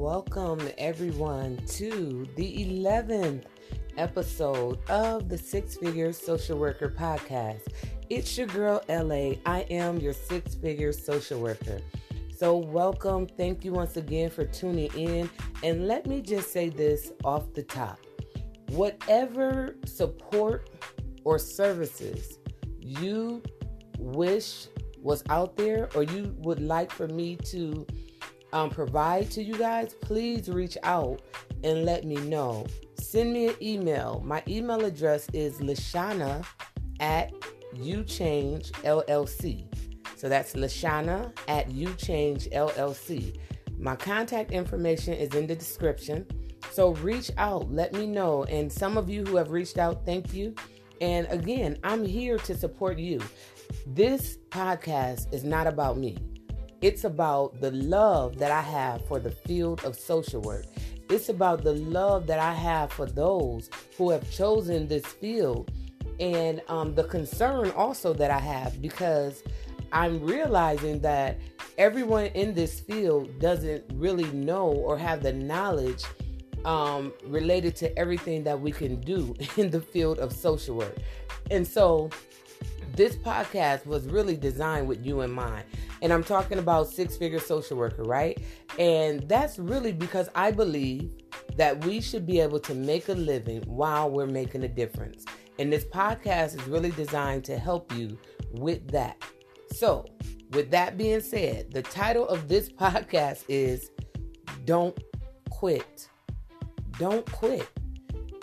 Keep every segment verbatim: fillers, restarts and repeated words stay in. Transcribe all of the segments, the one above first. welcome everyone to the eleventh episode of the Six Figure Social Worker Podcast. It's your girl L A. I am your Six Figure Social Worker. So welcome. Thank you once again for tuning in. And let me just say this off the top. Whatever support or services you wish was out there or you would like for me to um, provide to you guys, please reach out and let me know. Send me an email. My email address is Lashana at U Change L L C. So that's Lashana at U Change L L C. My contact information is in the description. So reach out, let me know. And some of you who have reached out, thank you. And again, I'm here to support you. This podcast is not about me. It's about the love that I have for the field of social work. It's about the love that I have for those who have chosen this field and um, the concern also that I have, because I'm realizing that everyone in this field doesn't really know or have the knowledge um, related to everything that we can do in the field of social work. And so this podcast was really designed with you in mind. And I'm talking about six-figure social worker, right? And that's really because I believe that we should be able to make a living while we're making a difference. And this podcast is really designed to help you with that. So with that being said, the title of this podcast is Don't Quit. Don't quit.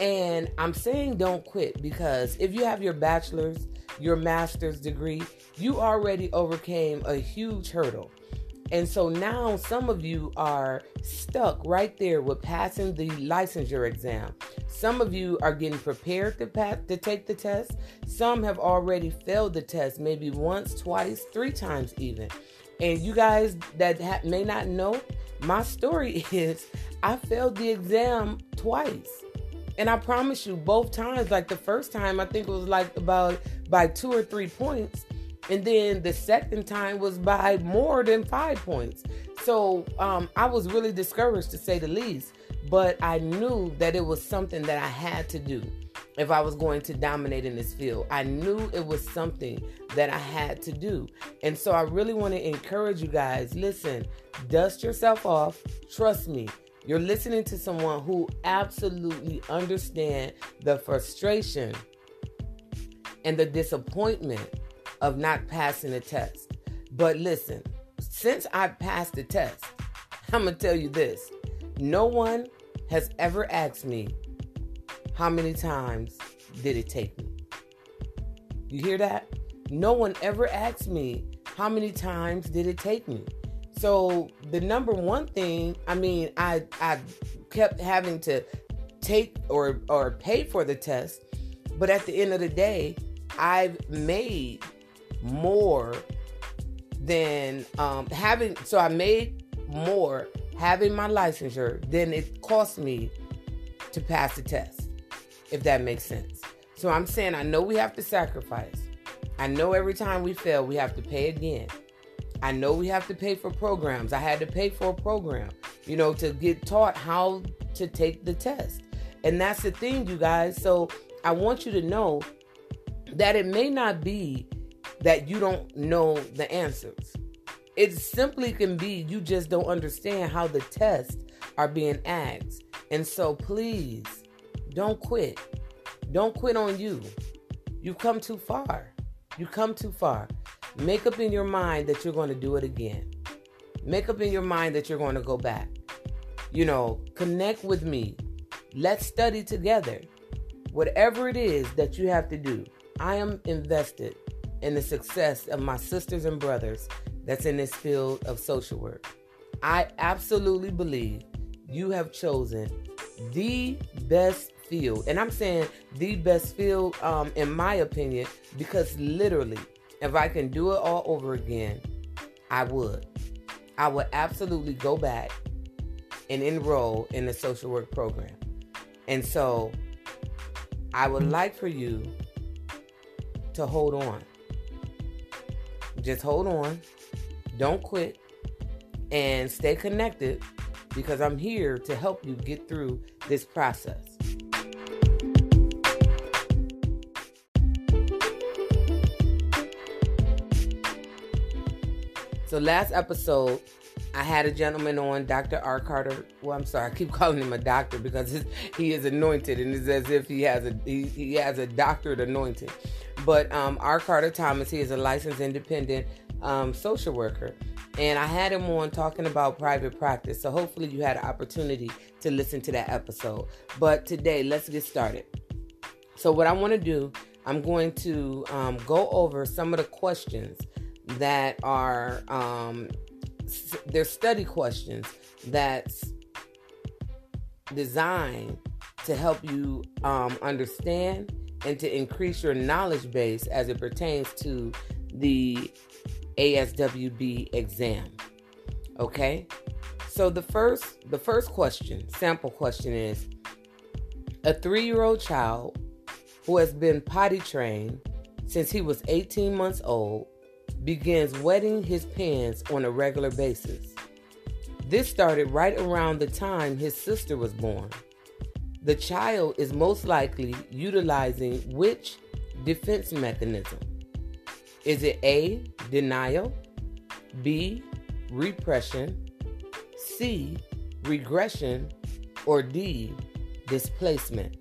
And I'm saying don't quit because if you have your bachelor's, your master's degree, you already overcame a huge hurdle. And so now some of you are stuck right there with passing the licensure exam. Some of you are getting prepared to pass, to take the test. Some have already failed the test, maybe once, twice, three times even. And you guys that ha- may not know, my story is I failed the exam twice. And I promise you, both times, like the first time, I think it was like about by two or three points. And then the second time was by more than five points. So um, I was really discouraged, to say the least. But I knew that it was something that I had to do if I was going to dominate in this field. I knew it was something that I had to do. And so I really want to encourage you guys. Listen, dust yourself off. Trust me. You're listening to someone who absolutely understands the frustration and the disappointment of not passing the test. But listen, since I passed the test, I'm going to tell you this. No one has ever asked me, how many times did it take me? You hear that? No one ever asked me, how many times did it take me? So the number one thing, I mean, I I kept having to take or, or pay for the test. But at the end of the day, I've made more than um, having. So I made more having my licensure than it cost me to pass the test, if that makes sense. So I'm saying I know we have to sacrifice. I know every time we fail, we have to pay again. I know we have to pay for programs. I had to pay for a program, you know, to get taught how to take the test. And that's the thing, you guys. So I want you to know that it may not be that you don't know the answers. It simply can be you just don't understand how the tests are being asked. And so please, don't quit. Don't quit on you. You've come too far. You come too far. Make up in your mind that you're going to do it again. Make up in your mind that you're going to go back. You know, connect with me. Let's study together. Whatever it is that you have to do, I am invested in the success of my sisters and brothers that's in this field of social work. I absolutely believe you have chosen the best field. And I'm saying the best field, um, in my opinion, because literally, if I can do it all over again, I would. I would absolutely go back and enroll in the social work program. And so I would like for you to hold on. Just hold on. Don't quit. And stay connected because I'm here to help you get through this process. So last episode, I had a gentleman on, Doctor R. Carter. Well, I'm sorry, I keep calling him a doctor because he is anointed, and it's as if he has a he, he has a doctorate anointed. But um, R. Carter Thomas, he is a licensed independent um, social worker, and I had him on talking about private practice. So hopefully, you had an opportunity to listen to that episode. But today, let's get started. So what I want to do, I'm going to um, go over some of the questions that are um, they're study questions that's designed to help you um, understand and to increase your knowledge base as it pertains to the A S W B exam. Okay, so the first the first question, sample question is: a three-year-old child who has been potty trained since he was eighteen months old begins wetting his pants on a regular basis. This started right around the time his sister was born. The child is most likely utilizing which defense mechanism? Is it A, denial, B, repression, C, regression, or D, displacement?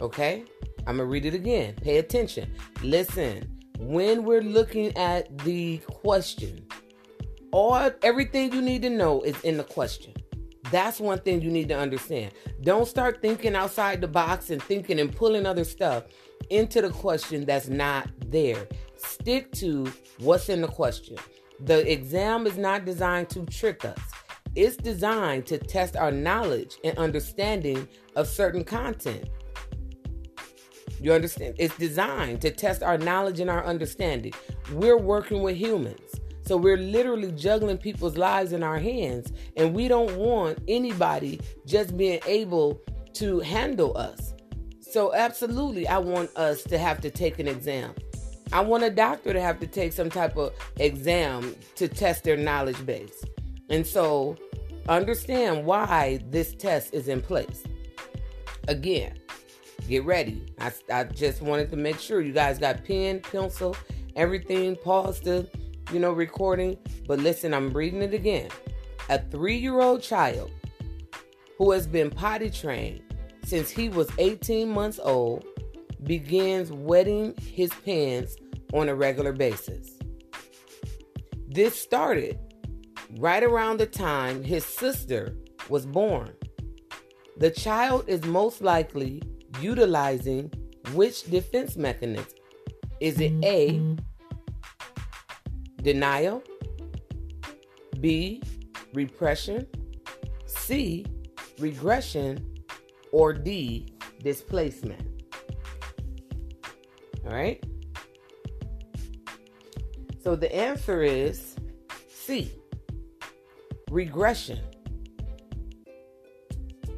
Okay, I'm gonna read it again. Pay attention. Listen. When we're looking at the question, all everything you need to know is in the question. That's one thing you need to understand. Don't start thinking outside the box and thinking and pulling other stuff into the question that's not there. Stick to what's in the question. The exam is not designed to trick us. It's designed to test our knowledge and understanding of certain content. You understand? It's designed to test our knowledge and our understanding. We're working with humans. So we're literally juggling people's lives in our hands. And we don't want anybody just being able to handle us. So absolutely, I want us to have to take an exam. I want a doctor to have to take some type of exam to test their knowledge base. And so understand why this test is in place. Again, get ready. I, I just wanted to make sure you guys got pen, pencil, everything. Pause the, you know, recording. But listen, I'm reading it again. A three-year-old child who has been potty trained since he was eighteen months old begins wetting his pants on a regular basis. This started right around the time his sister was born. The child is most likely utilizing which defense mechanism? Is it A, denial, B, repression, C, regression, or D, displacement? All right. So the answer is C, regression.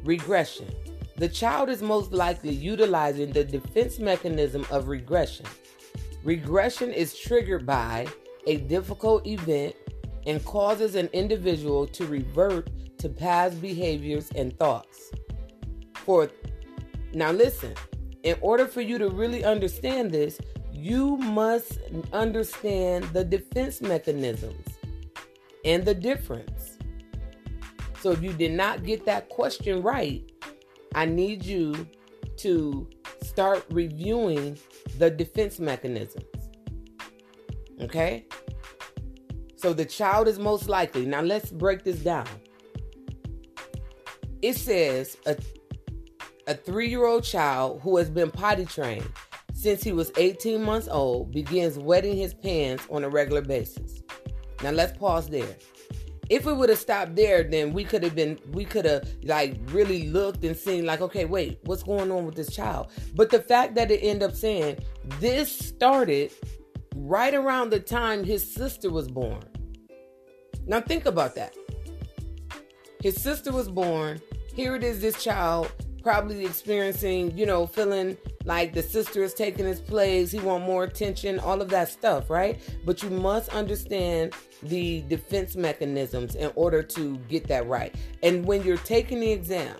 Regression. The child is most likely utilizing the defense mechanism of regression. Regression is triggered by a difficult event and causes an individual to revert to past behaviors and thoughts. For now, listen, in order for you to really understand this, you must understand the defense mechanisms and the difference. So if you did not get that question right, I need you to start reviewing the defense mechanisms. Okay? So the child is most likely. Now let's break this down. It says a, a three-year-old child who has been potty trained since he was eighteen months old begins wetting his pants on a regular basis. Now let's pause there. If it would have stopped there, then we could have been, we could have like really looked and seen like, okay, wait, what's going on with this child? But the fact that it ended up saying this started right around the time his sister was born. Now think about that. His sister was born. Here it is, this child probably experiencing, you know, feeling like the sister is taking his place, he wants more attention, all of that stuff, right? But you must understand the defense mechanisms in order to get that right. And when you're taking the exam,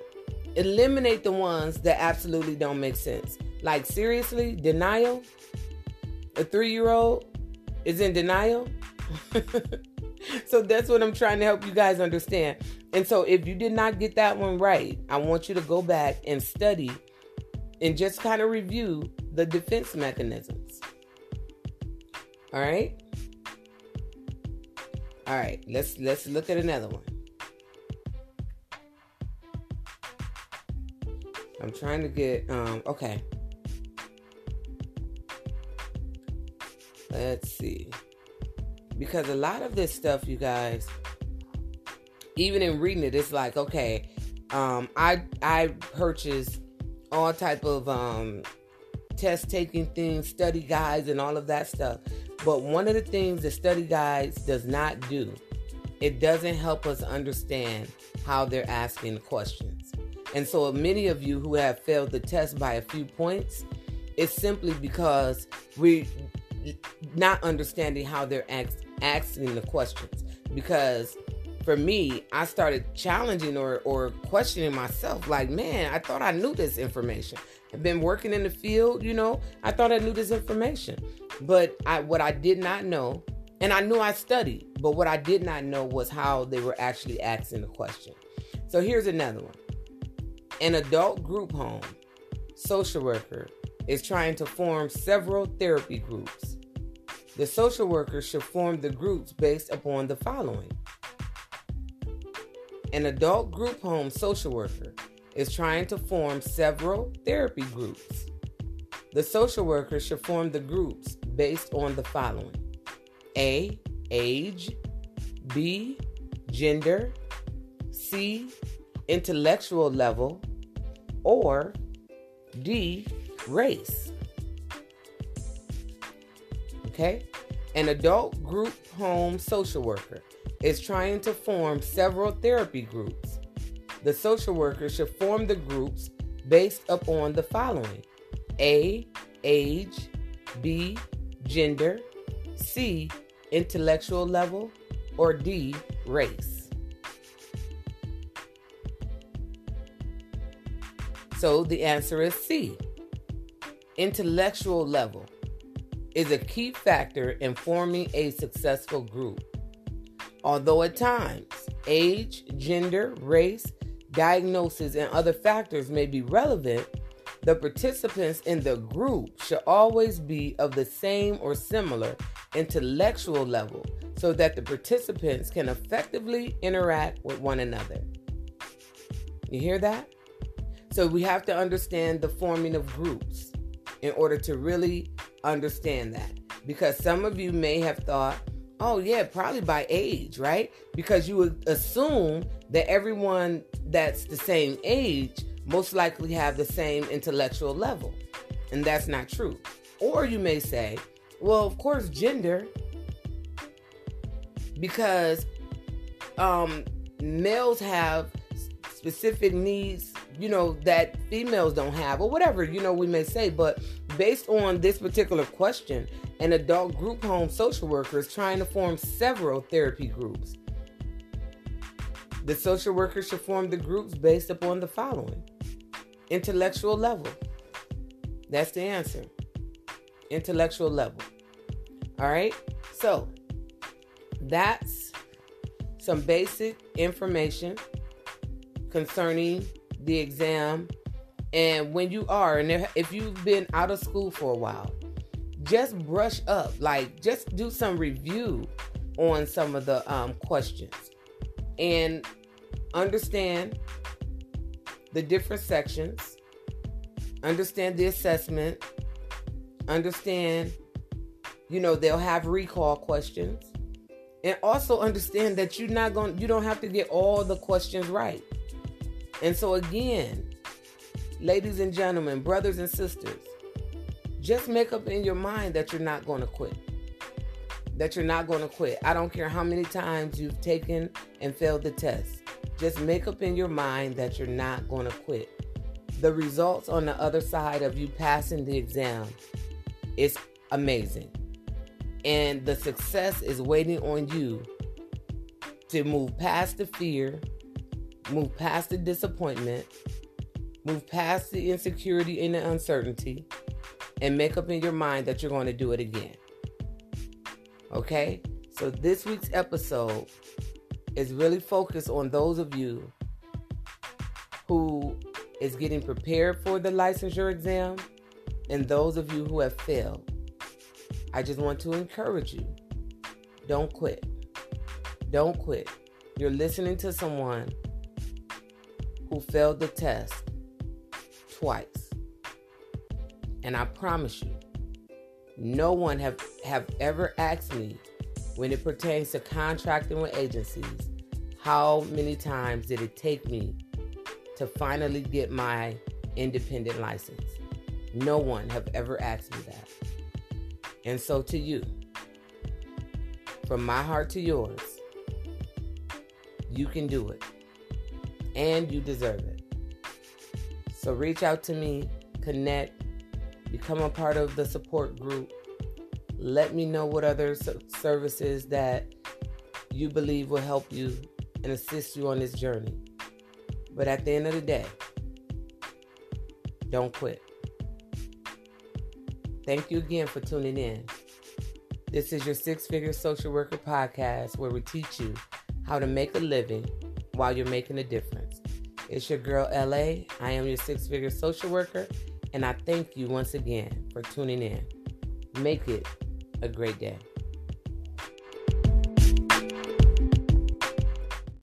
eliminate the ones that absolutely don't make sense. Like, seriously, denial? A three-year-old is in denial? So that's what I'm trying to help you guys understand. And so if you did not get that one right, I want you to go back and study and just kind of review the defense mechanisms. All right? All right, let's let's look at another one. I'm trying to get, um, okay. Let's see. Because a lot of this stuff, you guys, even in reading it, it's like, okay, um, I I purchased all type of um, test-taking things, study guides, and all of that stuff. But one of the things the study guides does not do, it doesn't help us understand how they're asking the questions. And so many of you who have failed the test by a few points, it's simply because we not understanding how they're ask, asking the questions. Because for me, I started challenging or, or questioning myself. Like, man, I thought I knew this information. I've been working in the field, you know, I thought I knew this information. But I, what I did not know, and I knew I studied, but what I did not know was how they were actually asking the question. So here's another one. An adult group home social worker is trying to form several therapy groups. The social worker should form the groups based upon the following. An adult group home social worker is trying to form several therapy groups. The social worker should form the groups based on the following. A, age. B, gender. C, intellectual level. Or D, race. Okay? An adult group home social worker is trying to form several therapy groups. The social worker should form the groups based upon the following. A, age. B, gender. C, intellectual level. Or D, race. So the answer is C. Intellectual level is a key factor in forming a successful group. Although at times, age, gender, race, diagnosis, and other factors may be relevant, the participants in the group should always be of the same or similar intellectual level so that the participants can effectively interact with one another. You hear that? So we have to understand the forming of groups in order to really understand that. Because some of you may have thought, oh yeah, probably by age, right? Because you would assume that everyone that's the same age most likely have the same intellectual level. And that's not true. Or you may say, well, of course, gender. Because um, males have specific needs, you know, that females don't have, or whatever, you know, we may say. But based on this particular question, an adult group home social worker is trying to form several therapy groups. The social worker should form the groups based upon the following. Intellectual level. That's the answer. Intellectual level. All right. So that's some basic information concerning the exam. And when you are, and if you've been out of school for a while, just brush up, like just do some review on some of the um, questions and understand the different sections, understand the assessment, understand, you know, they'll have recall questions, and also understand that you're not going, you don't have to get all the questions right. And so again, ladies and gentlemen, brothers and sisters, just make up in your mind that you're not going to quit. That you're not going to quit. I don't care how many times you've taken and failed the test. Just make up in your mind that you're not going to quit. The results on the other side of you passing the exam is amazing. And the success is waiting on you to move past the fear, move past the disappointment, move past the insecurity and the uncertainty, and make up in your mind that you're going to do it again. Okay? So this week's episode is really focused on those of you who is getting prepared for the licensure exam and those of you who have failed. I just want to encourage you. Don't quit. Don't quit. You're listening to someone who failed the test twice. And I promise you, no one have, have ever asked me when it pertains to contracting with agencies, how many times did it take me to finally get my independent license? No one have ever asked me that. And so to you, from my heart to yours, you can do it. And you deserve it. So reach out to me, connect, become a part of the support group. Let me know what other services that you believe will help you and assist you on this journey. But at the end of the day, don't quit. Thank you again for tuning in. This is your Six Figure Social Worker Podcast, where we teach you how to make a living while you're making a difference. It's your girl, L A. I am your Six Figure Social Worker, and I thank you once again for tuning in. Make it a great day.